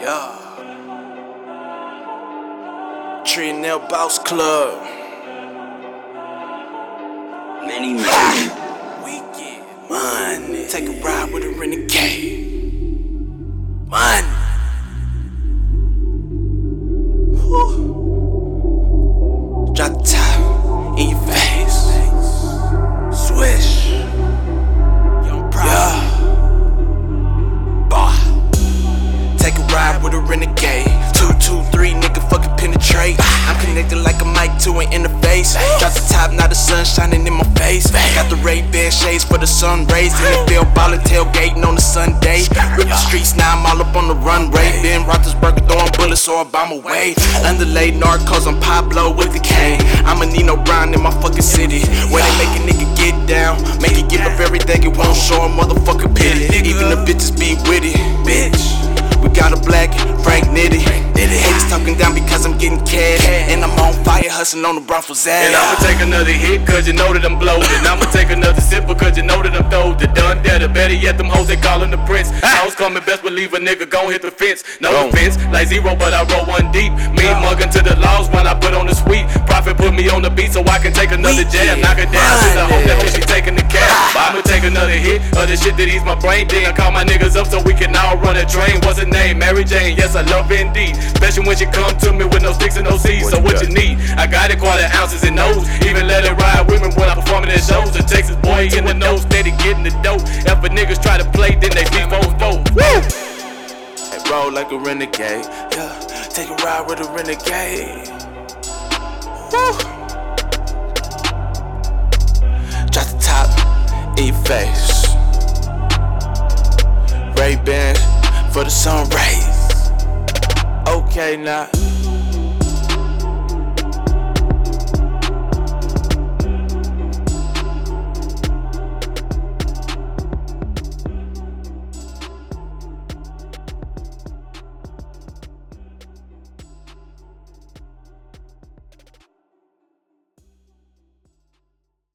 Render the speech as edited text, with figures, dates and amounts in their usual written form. Yeah. Tree Nail Bounce Club. Many men. Wicked. Money. Take a ride with a renegade. Money. Whew. Drop the top in your face. Swish. With a renegade, 223 nigga fucking penetrate. I'm connected like a mic to an interface. Drop the top, now the sun shining in my face. Got the Ray-Ban shades for the sun rays. In the field ballin', tailgating on a Sunday. Rip the streets, now I'm all up on the runway. Been Roethlisberger throwing bullets, so I'm away. Underlay Narcos, I'm Pablo with the cane. I'ma need no Brown in my fucking city. Where they make a nigga get down, make it give up everything, it won't show a motherfucking pity. Even the bitches be with it, bitch. We got a black Frank Nitty. Haters talking down because I'm getting cash. And I'm on fire hustling on the Broncos ass. And I'ma take another hit cause you know that I'm bloated. I'ma take another sip because you know that I'm throwed. The done dead, better yet them hoes they callin' the prince. I was coming best believe a nigga gon' hit the fence. No offense, like zero but I roll one deep. Me muggin' to the laws when I put on the suite. Prophet put me on the beat so I can take another jab. Knock it down to the hope that bitch she taking the cab. I'ma take another hit of the shit that ease my brain. Then I call my niggas up so we can all run a train. What's her name? Mary Jane, yes I love her indeed. Especially when she come to me with no sticks and no seeds. So what you need? I got it, quarter ounces and O's. Even let it ride with me when I performing at shows. A Texas boy in the nose, steady getting the dope. If a niggas try to play, then they be 4-4. Woo! They roll like a renegade. Yeah, take a ride with a renegade. Woo! Drop the top in your face. Ray-Ban for the sun rays. Okay, now.